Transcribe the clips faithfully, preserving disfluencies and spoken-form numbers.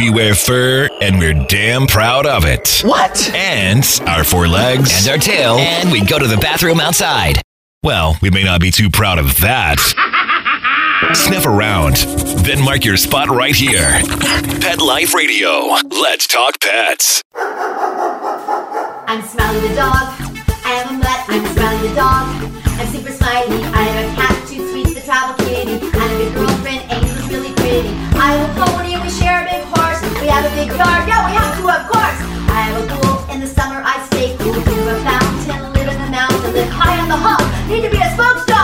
We wear fur, and we're damn proud of it. What? And our four legs. And our tail. And we go to the bathroom outside. Well, we may not be too proud of that. Sniff around, then mark your spot right here. Pet Life Radio. Let's talk pets. I'm Smiley the dog. I am a mutt. I'm Smiley the dog. I'm super smiley. I am a cat. Two sweets, the travel kitty. I'm a big girlfriend. Angel's really pretty. I have a pony. We share a big horse. We have a big yard. Yeah, we have to, of course. I have a pool. In the summer, I stay cool. To a fountain, live in the mountain, live high on the hog. Need to be a spokes dog.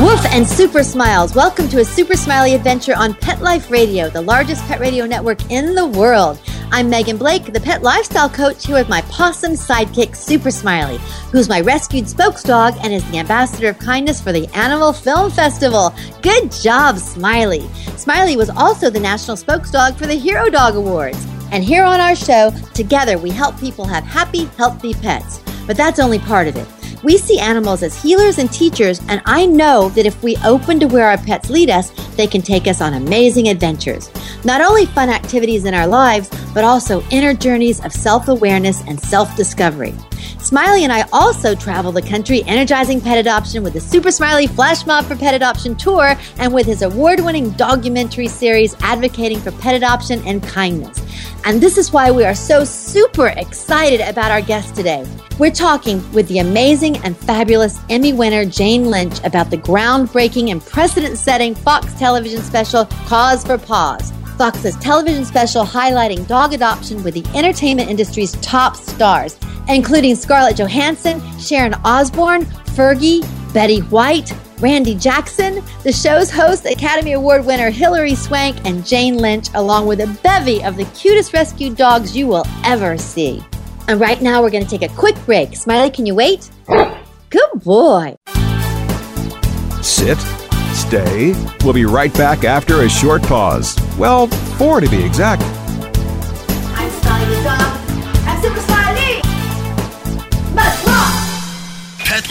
Woof and Super Smiles. Welcome to a Super Smiley adventure on Pet Life Radio, the largest pet radio network in the world. I'm Megan Blake, the pet lifestyle coach, here with my possum sidekick, Super Smiley, who's my rescued spokes dog and is the ambassador of kindness for the Animal Film Festival. Good job, Smiley. Smiley was also the national spokes dog for the Hero Dog Awards. And here on our show, together we help people have happy, healthy pets. But that's only part of it. We see animals as healers and teachers, and I know that if we open to where our pets lead us, they can take us on amazing adventures. Not only fun activities in our lives, but also inner journeys of self-awareness and self-discovery. Smiley and I also travel the country energizing pet adoption with the Super Smiley Flash Mob for Pet Adoption Tour and with his award-winning documentary series advocating for pet adoption and kindness. And this is why we are so super excited about our guest today. We're talking with the amazing and fabulous Emmy winner Jane Lynch about the groundbreaking and precedent-setting Fox television special Cause for Paws. Fox's television special highlighting dog adoption with the entertainment industry's top stars, including Scarlett Johansson, Sharon Osbourne, Fergie, Betty White, Randy Jackson, the show's host, Academy Award winner Hillary Swank, and Jane Lynch, along with a bevy of the cutest rescued dogs you will ever see. And right now, we're going to take a quick break. Smiley, can you wait? Good boy. Sit. Stay. We'll be right back after a short pause. Well, four to be exact. I'm Smiley the dog. I'm Super Smiley. Let's rock! Pet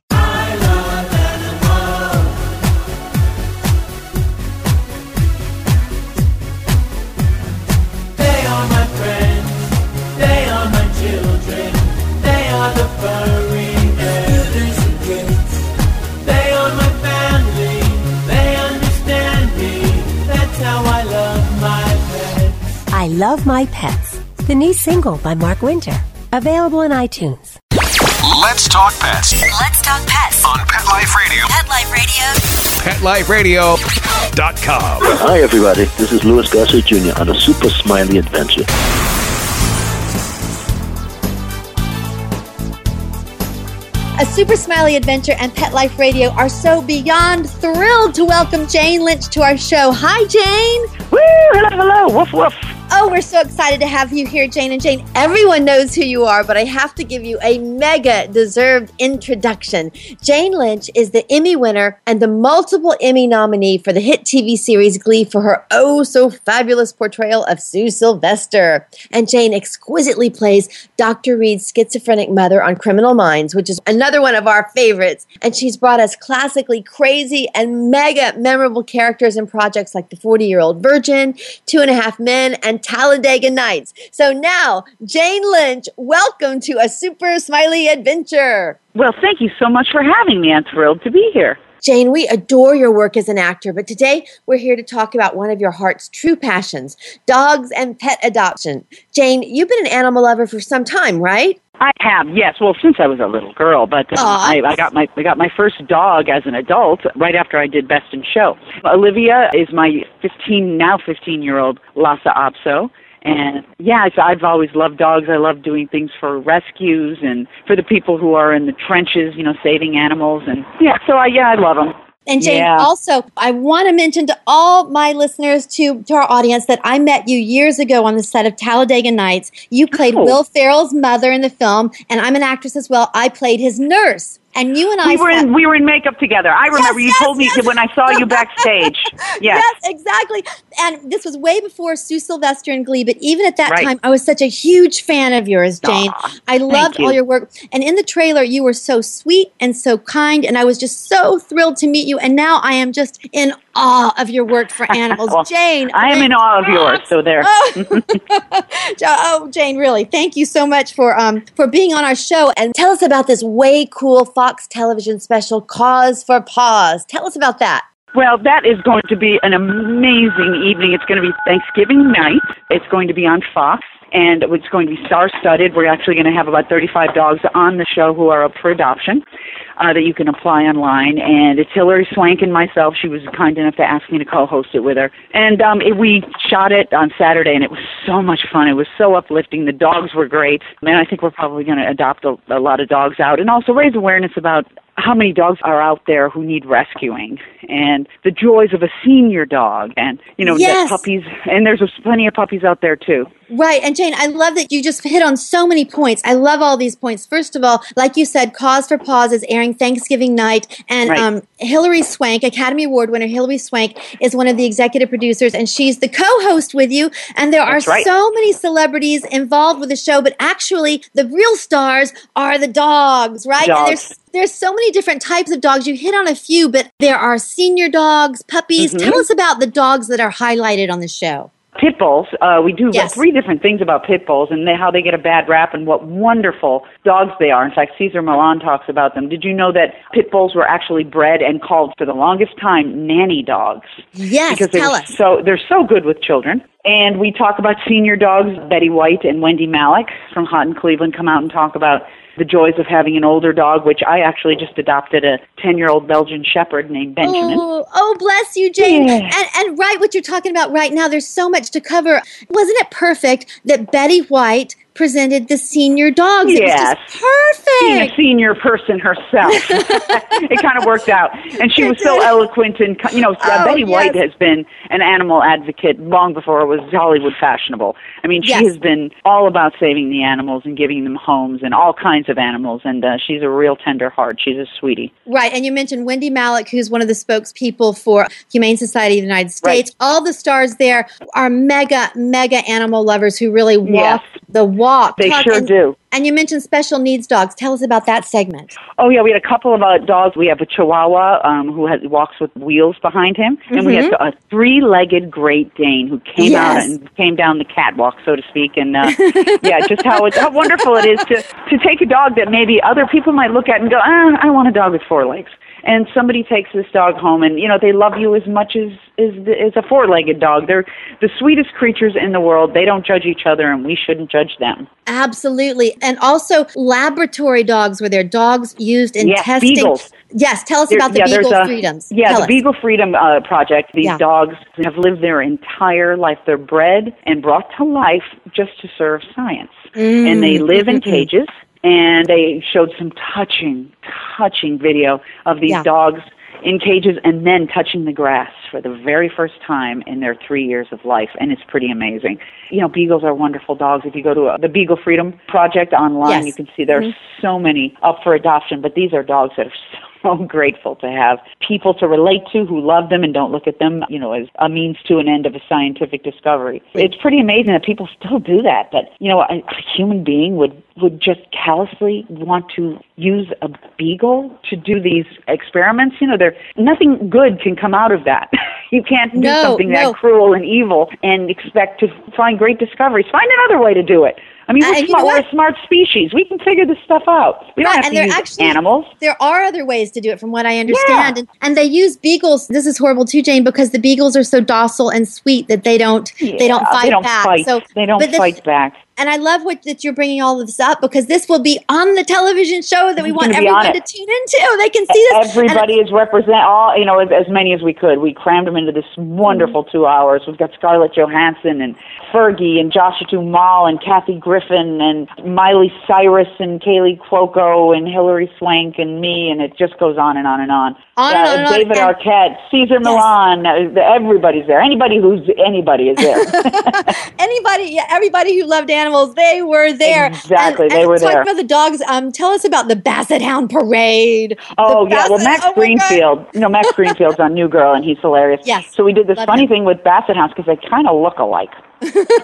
I Love My Pets, the new single by Mark Winter, available on iTunes. Let's talk pets. Let's talk pets on Pet Life Radio. Pet Life Radio. Pet Life Radio dot com. Hi everybody, this is Louis Garcia, Junior on a Super Smiley Adventure. A Super Smiley Adventure and Pet Life Radio are so beyond thrilled to welcome Jane Lynch to our show. Hi, Jane. Woo! Hello, hello. Woof, woof. Oh, we're so excited to have you here, Jane. And Jane, everyone knows who you are, but I have to give you a mega deserved introduction. Jane Lynch is the Emmy winner and the multiple Emmy nominee for the hit T V series Glee for her oh so fabulous portrayal of Sue Sylvester. And Jane exquisitely plays Doctor Reed's schizophrenic mother on Criminal Minds, which is another one of our favorites, and she's brought us classically crazy and mega memorable characters and projects like The forty-Year-Old Virgin, Two and a Half Men, and Talladega Nights. So now, Jane Lynch, welcome to A Super Smiley Adventure. Well, thank you so much for having me. I'm thrilled to be here. Jane, we adore your work as an actor, but today we're here to talk about one of your heart's true passions, dogs and pet adoption. Jane, you've been an animal lover for some time, right? I have, yes. Well, since I was a little girl, but um, I, I got my I got my first dog as an adult right after I did Best in Show. Olivia is my fifteen now fifteen year old Lhasa Apso, and yeah, so I've always loved dogs. I love doing things for rescues and for the people who are in the trenches, you know, saving animals, and yeah. So I yeah, I love them. And Jane, yeah. also, I want to mention to all my listeners, to, to our audience, that I met you years ago on the set of Talladega Nights. You played oh. Will Ferrell's mother in the film, and I'm an actress as well. I played his nurse. And you and I we were sat- in we were in makeup together. I remember yes, you yes, told yes. me when I saw you backstage. Yes. yes, exactly. And this was way before Sue Sylvester and Glee, but even at that right. time, I was such a huge fan of yours, Jane. Aww, I loved you. all your work. And in the trailer, you were so sweet and so kind, and I was just so thrilled to meet you. And now I am just in awe of your work for animals. well, Jane. I am Jane, in awe of yours, so there. oh. oh, Jane, really, thank you so much for um for being on our show. And tell us about this way cool Fox television special, Cause for Paws. Tell us about that. Well, that is going to be an amazing evening. It's going to be Thanksgiving night. It's going to be on Fox, and it's going to be star-studded. We're actually going to have about thirty-five dogs on the show who are up for adoption uh, that you can apply online. And it's Hillary Swank and myself. She was kind enough to ask me to co-host it with her. And um, it, we shot it on Saturday, and it was so much fun. It was so uplifting. The dogs were great. And I think we're probably going to adopt a, a lot of dogs out and also raise awareness about how many dogs are out there who need rescuing, and the joys of a senior dog, and, you know, yes. puppies, and there's plenty of puppies out there, too. Right, and Jane, I love that you just hit on so many points. I love all these points. First of all, like you said, Cause for Paws is airing Thanksgiving night, and right. um, Hillary Swank, Academy Award winner Hillary Swank, is one of the executive producers, and she's the co-host with you, and there That's are right. so many celebrities involved with the show, but actually, the real stars are the dogs, right? Dogs. And there's There's so many different types of dogs. You hit on a few, but there are senior dogs, puppies. Mm-hmm. Tell us about the dogs that are highlighted on the show. Pit bulls. Uh, we do yes. three different things about pit bulls and they, how they get a bad rap and what wonderful dogs they are. In fact, Cesar Millan talks about them. Did you know that pit bulls were actually bred and called for the longest time nanny dogs? Yes, because tell us. So, they're so good with children. And we talk about senior dogs. Betty White and Wendy Malick from Hot in Cleveland come out and talk about the joys of having an older dog, which I actually just adopted a ten-year-old Belgian Shepherd named Benjamin. Oh, oh bless you, Jane. Yeah. And, and right, what you're talking about right now, there's so much to cover. Wasn't it perfect that Betty White presented the senior dogs? Yes. It was just perfect. Being a senior person herself. It kind of worked out. And she was so eloquent. And, you know, oh, Betty White yes. has been an animal advocate long before it was Hollywood fashionable. I mean, she yes. has been all about saving the animals and giving them homes and all kinds of animals. And uh, she's a real tender heart. She's a sweetie. Right. And you mentioned Wendy Malick, who's one of the spokespeople for Humane Society of the United States. Right. All the stars there are mega, mega animal lovers who really walk yes. the walk. They talk, sure and, do. And you mentioned special needs dogs. Tell us about that segment. Oh, yeah. We had a couple of uh, dogs. We have a Chihuahua um, who has, walks with wheels behind him. Mm-hmm. And we have a three-legged Great Dane who came yes. out and came down the catwalk, so to speak. And, uh, yeah, just how, it's, how wonderful it is to, to take a dog that maybe other people might look at and go, ah, I want a dog with four legs. And somebody takes this dog home, and, you know, they love you as much as, as, as a four-legged dog. They're the sweetest creatures in the world. They don't judge each other, and we shouldn't judge them. Absolutely. And also, laboratory dogs were there, dogs used in yes, testing. Beagles. Yes, tell us there, about the yeah, Beagle a, Freedoms. Yeah, tell the us. Beagle Freedom uh, Project. These yeah. dogs have lived their entire life. They're bred and brought to life just to serve science. Mm. And they live in cages. And they showed some touching, touching video of these yeah. dogs in cages and then touching the grass for the very first time in their three years of life. And it's pretty amazing. You know, beagles are wonderful dogs. If you go to uh, the Beagle Freedom Project online, yes. you can see there are mm-hmm. so many up for adoption. But these are dogs that are so I'm grateful to have people to relate to who love them and don't look at them, you know, as a means to an end of a scientific discovery. It's pretty amazing that people still do that. But, you know, a, a human being would, would just callously want to use a beagle to do these experiments. You know, there nothing good can come out of that. You can't do no, something no. that cruel and evil and expect to find great discoveries. Find another way to do it. I mean, we're, uh, smart, you know we're a smart species. We can figure this stuff out. We don't right, have to use actually, animals. There are other ways to do it, from what I understand. Yeah. And, and they use beagles. This is horrible too, Jane, because the beagles are so docile and sweet that they don't yeah, they don't fight they don't back. Fight. So they don't fight this, back. and I love what, that you're bringing all of this up, because this will be on the television show that we want everyone to tune into. They can see this. Everybody and, is represent all, you know, as, as many as we could. We crammed them into this wonderful mm-hmm. two hours. We've got Scarlett Johansson and Fergie and Joshua Duhamel and Kathy Griffin and Miley Cyrus and Kaylee Cuoco and Hillary Swank and me, and it just goes on and on and on. On, uh, and on, and David on. Arquette, Cesar Millan, yes. Everybody's there. Anybody who's anybody is there. Anybody, yeah, everybody who loved animals, they were there. Exactly, and, they and were there. Talk about the dogs. Um, tell us about the Basset Hound Parade. Oh yeah, Basset, well Max oh Greenfield. You know, Max Greenfield's on New Girl, and he's hilarious. Yes. So we did this Love funny him. thing with Basset Hounds because they kind of look alike.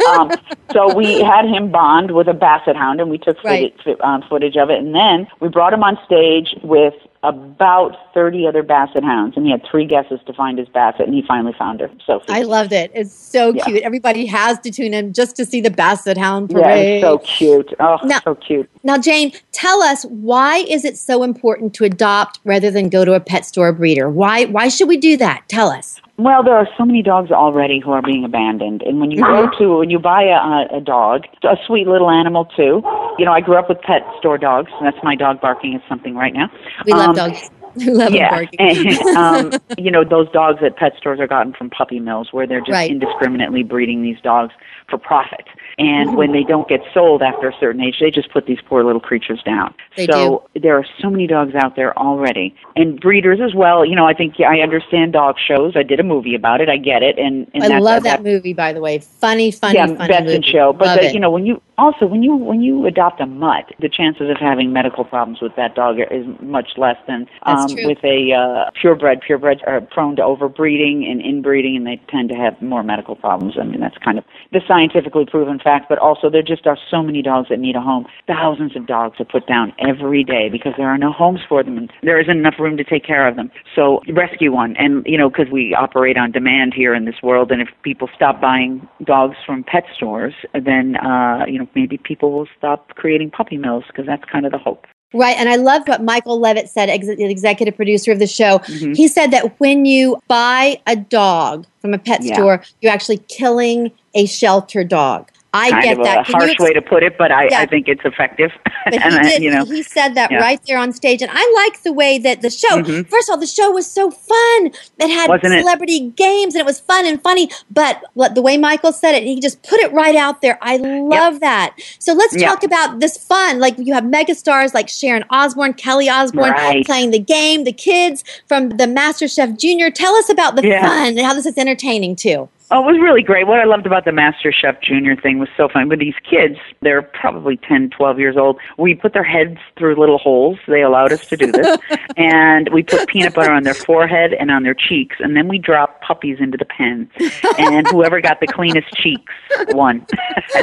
um, so we had him bond with a Basset Hound, and we took footage, right. um, footage of it, and then we brought him on stage with about thirty other Basset Hounds, and he had three guesses to find his Basset, and he finally found her. Sophie. I loved it. It's so yeah. cute. Everybody has to tune in just to see the Basset Hound Parade. Yeah, it's so cute. Oh, now, so cute. Now, Jane, tell us, why is it so important to adopt rather than go to a pet store breeder? Why, why should we do that? Tell us. Well, there are so many dogs already who are being abandoned, and when you go to when you buy a, a dog, a sweet little animal too. You know, I grew up with pet store dogs, and that's my dog barking at something right now. We um, love dogs. We love yeah. them barking. And, um, you know, those dogs at pet stores are gotten from puppy mills, where they're just right. indiscriminately breeding these dogs for profit. And when they don't get sold after a certain age, they just put these poor little creatures down. They so do. There are so many dogs out there already. And breeders as well. You know, I think yeah, I understand dog shows. I did a movie about it. I get it. And, and I that's, love that, that movie, by the way. Funny, funny, yeah, funny Best in Show. But, the, you know, when you also, when you when you adopt a mutt, the chances of having medical problems with that dog is much less than um, with a uh, purebred. Purebreds are prone to overbreeding and inbreeding, and they tend to have more medical problems. I mean, that's kind of the scientifically proven fact, but also there just are so many dogs that need a home. Thousands of dogs are put down every day because there are no homes for them, and there isn't enough room to take care of them. So rescue one, and you know, because we operate on demand here in this world, and if people stop buying dogs from pet stores, then uh, you know, maybe people will stop creating puppy mills, because that's kind of the hope. Right, and I love what Michael Levitt said, ex- executive producer of the show. Mm-hmm. He said that when you buy a dog from a pet yeah. store, you're actually killing a shelter dog. I kind get of a that. Harsh ex- way to put it, but I, yeah. I think it's effective. But and he, did, I, you know, he said that yeah. right there on stage, and I like the way that the show. Mm-hmm. First of all, the show was so fun. It had Wasn't celebrity it? games, and it was fun and funny. But the way Michael said it, he just put it right out there. I love yep. that. So let's yep. talk about this fun. Like, you have megastars like Sharon Osbourne, Kelly Osbourne right. playing the game. The kids from the MasterChef Junior. Tell us about the yeah. fun and how this is entertaining too. Oh, it was really great. What I loved about the MasterChef Junior thing was so fun. With these kids, they're probably ten, twelve years old. We put their heads through little holes. They allowed us to do this. And we put peanut butter on their forehead and on their cheeks. And then we dropped puppies into the pen. And whoever got the cleanest cheeks won.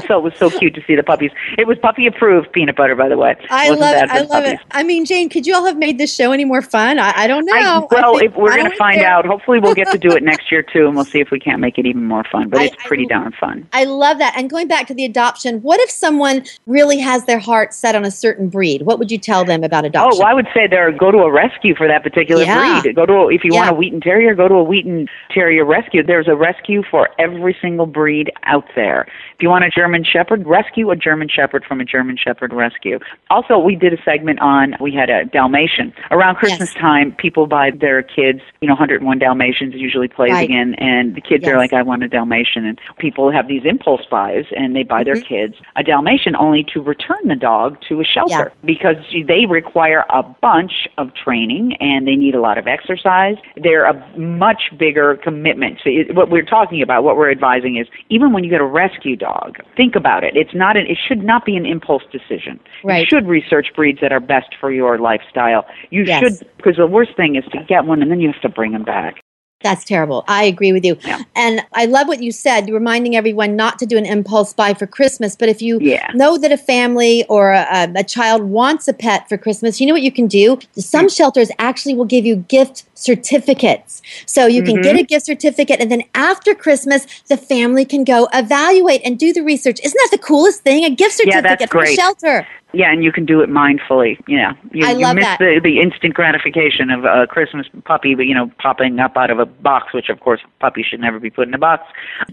So it was so cute to see the puppies. It was puppy-approved peanut butter, by the way. I love it. I love it. I mean, Jane, could you all have made this show any more fun? I, I don't know. I, well, I think, if we're going to find care. out. Hopefully we'll get to do it next year, too, and we'll see if we can't make it even more fun, but I, it's pretty I, darn fun. I love that. And going back to the adoption, what if someone really has their heart set on a certain breed? What would you tell them about adoption? Oh, well, I would say there go to a rescue for that particular yeah. breed. Go to a, if you yeah. want a Wheaton Terrier, go to a Wheaton Terrier rescue. There's a rescue for every single breed out there. If you want a German Shepherd, rescue a German Shepherd from a German Shepherd rescue. Also, we did a segment on, we had a Dalmatian. Around Christmas yes. time, people buy their kids, you know, one oh one Dalmatians usually plays right. again, and the kids yes. are like, I want a Dalmatian, and people have these impulse buys, and they buy their mm-hmm. kids a Dalmatian only to return the dog to a shelter yeah. because they require a bunch of training, and they need a lot of exercise. They're a much bigger commitment. So it, what we're talking about, what we're advising is, even when you get a rescue dog, think about it. It's not an, it should not be an impulse decision. Right. You should research breeds that are best for your lifestyle. You yes. should, because the worst thing is to get one, and then you have to bring them back. That's terrible. I agree with you. Yeah. And I love what you said, reminding everyone not to do an impulse buy for Christmas. But if you yeah. know that a family or a, a child wants a pet for Christmas, you know what you can do? Some shelters actually will give you gift certificates. So you mm-hmm. can get a gift certificate, and then after Christmas, the family can go evaluate and do the research. Isn't that the coolest thing? A gift certificate yeah, that's great. For a shelter. Yeah, and you can do it mindfully. You know, you, I love you miss that. the the instant gratification of a Christmas puppy, you know, popping up out of a box, which of course a puppy should never be put in a box.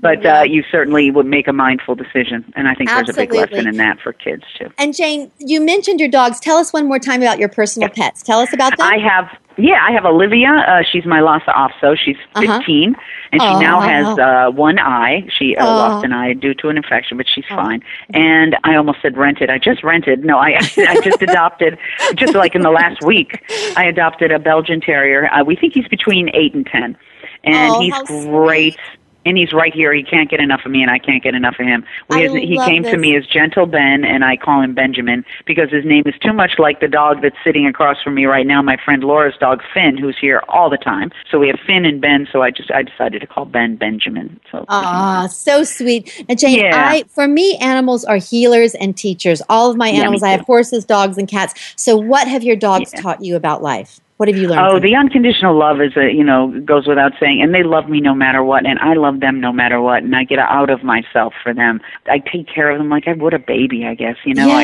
But yeah. uh, you certainly would make a mindful decision, and I think Absolutely. there's a big lesson in that for kids too. And Jane, you mentioned your dogs. Tell us one more time about your personal yeah. pets. Tell us about them. I have. Yeah, I have Olivia. Uh, she's my Lhasa Apso. She's fifteen, uh-huh. and she oh, now has uh, one eye. She uh, oh. lost an eye due to an infection, but she's oh. fine. And I almost said rented. I just rented. No, I I just adopted, just like in the last week, I adopted a Belgian Terrier. Uh, we think he's between eight and ten, and oh, he's great. Sweet. And he's right here. He can't get enough of me, and I can't get enough of him. We has, he came this. to me as Gentle Ben, and I call him Benjamin because his name is too much like the dog that's sitting across from me right now, my friend Laura's dog, Finn, who's here all the time. So we have Finn and Ben, so I just I decided to call Ben Benjamin. So Ah, so sweet. And Jane, yeah. I, for me, animals are healers and teachers. All of my animals, yeah, I have horses, dogs, and cats. So what have your dogs yeah. taught you about life? What have you learned? Oh, the unconditional love is a, you know, goes without saying. And they love me no matter what. And I love them no matter what. And I get out of myself for them. I take care of them like I would a baby, I guess. You know, yeah.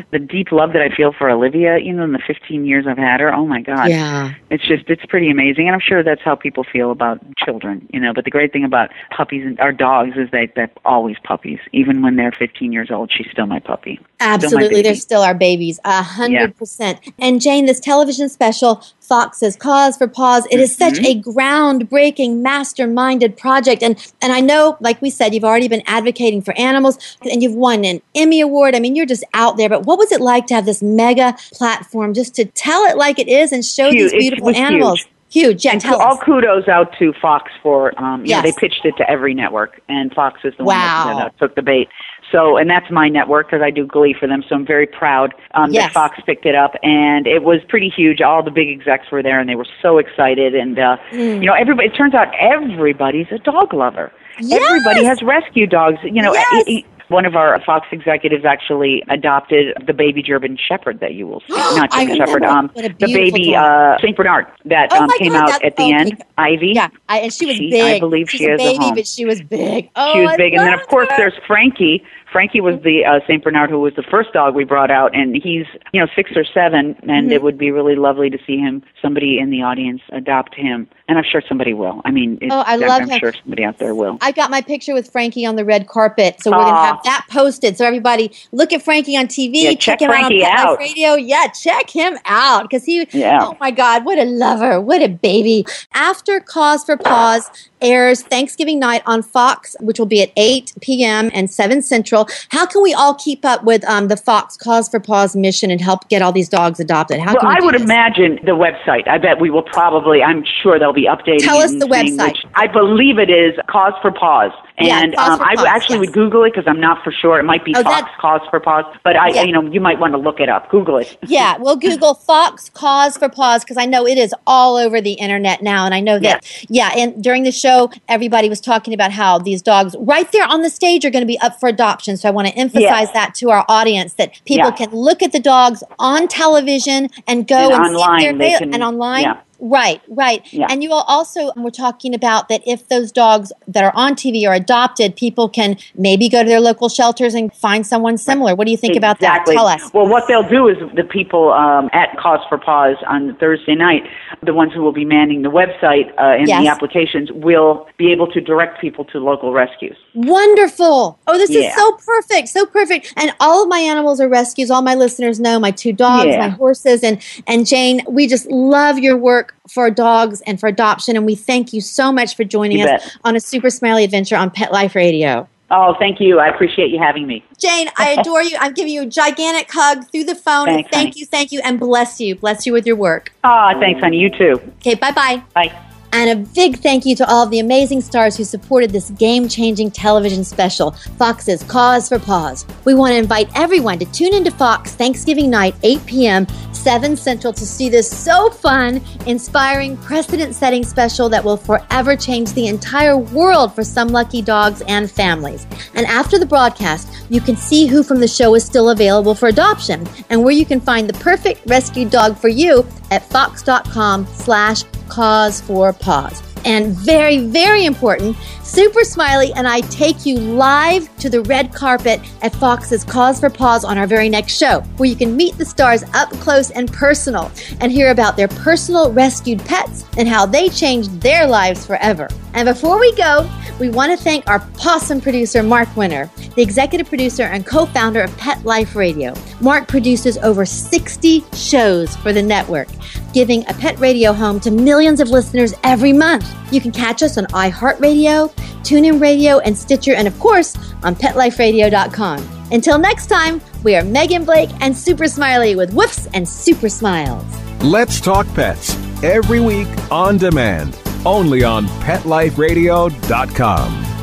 I, the deep love that I feel for Olivia, you know, in the fifteen years I've had her, oh, my God. Yeah. It's just, it's pretty amazing. And I'm sure that's how people feel about children, you know. But the great thing about puppies and our dogs is they, they're always puppies. Even when they're fifteen years old, she's still my puppy. Absolutely. Still my they're still our babies, one hundred percent. Yeah. And, Jane, this television special, Fox's Cause for Paws. It is such a groundbreaking, masterminded project. And and I know, like we said, you've already been advocating for animals and you've won an Emmy Award. I mean, you're just out there. But what was it like to have this mega platform just to tell it like it is and show huge. these beautiful animals? Huge. Huge. Yeah, and tell all us. Kudos out to Fox for, um, yeah, they pitched it to every network, and Fox is the wow. one that, that took the bait. So, and that's my network because I do Glee for them, so I'm very proud um, yes. that Fox picked it up, and it was pretty huge. All the big execs were there, and they were so excited, and, uh, mm. you know, everybody. It turns out everybody's a dog lover. Yes. Everybody has rescue dogs, you know. Yes. E- e- One of our Fox executives actually adopted the baby German Shepherd that you will see. Not German Shepherd, um, the baby uh, Saint Bernard that oh um, came God, out at the oh, end, Ivy. Yeah, I, and she was she, big. I believe She's she is a baby, a home. but she was big. Oh, she was I big. And then, of course, her. there's Frankie. Frankie was the uh, Saint Bernard who was the first dog we brought out, and he's, you know, six or seven, and mm-hmm. it would be really lovely to see him, somebody in the audience adopt him, and I'm sure somebody will. I mean, it's, oh, I love I'm him. sure somebody out there will. I got my picture with Frankie on the red carpet, so we're uh, going to have that posted, so everybody look at Frankie on T V, yeah, check, check him Frankie out on Pet Life Radio. Yeah, check him out, because he, yeah. oh my God, what a lover, what a baby. After Cause for Paws airs Thanksgiving night on Fox, which will be at eight p.m. and seven Central. How can we all keep up with um, the Fox Cause for Paws mission and help get all these dogs adopted? How well, can we I would this? imagine the website. I bet we will probably, I'm sure they'll be updating. Tell us the website. Which I believe it is Cause for Paws. And yeah, um, I Paws, actually yes. would Google it because I'm not for sure. It might be oh, Fox that, Cause for Paws, but I, yeah. you know, you might want to look it up. Google it. Yeah, we'll Google Fox Cause for Paws because I know it is all over the internet now, and I know that. Yeah. yeah, and during the show, everybody was talking about how these dogs right there on the stage are going to be up for adoption. So I want to emphasize yes. that to our audience that people yes. can look at the dogs on television and go and, and online, see their they can, and online. Yeah. Right, right. Yeah. And you all also were talking about that if those dogs that are on T V are adopted, people can maybe go to their local shelters and find someone similar. What do you think exactly. about that? Tell us. Well, what they'll do is the people um, at Cause for Paws on Thursday night, the ones who will be manning the website uh, and yes. the applications, will be able to direct people to local rescues. Wonderful. Oh, this yeah. is so perfect, so perfect. And all of my animals are rescues. All my listeners know my two dogs, yeah. my horses, and, and Jane, we just love your work for dogs and for adoption, and we thank you so much for joining you us bet. on a super smiley adventure on Pet Life Radio. Oh, thank you. I appreciate you having me. Jane, I adore you. I'm giving you a gigantic hug through the phone. Thanks, thank honey. you, thank you, and bless you. Bless you with your work. Oh, thanks, honey. You too. Okay, bye-bye. Bye. And a big thank you to all of the amazing stars who supported this game-changing television special, Fox's Cause for Paws. We want to invite everyone to tune into Fox Thanksgiving night, eight p.m., seven Central, to see this so fun, inspiring, precedent-setting special that will forever change the entire world for some lucky dogs and families. And after the broadcast, you can see who from the show is still available for adoption and where you can find the perfect rescue dog for you at fox dot com slash cause for paws. And very, very important, Super Smiley and I take you live to the red carpet at Fox's Cause for Paws on our very next show, where you can meet the stars up close and personal and hear about their personal rescued pets and how they changed their lives forever. And before we go, we want to thank our possum producer, Mark Winter, the executive producer and co-founder of Pet Life Radio. Mark produces over sixty shows for the network, giving a pet radio home to millions of listeners every month. You can catch us on iHeartRadio, TuneIn Radio, and Stitcher, and of course, on Pet Life Radio dot com. Until next time, we are Megan Blake and Super Smiley with Whoops and Super Smiles. Let's Talk Pets, every week on demand, only on Pet Life Radio dot com.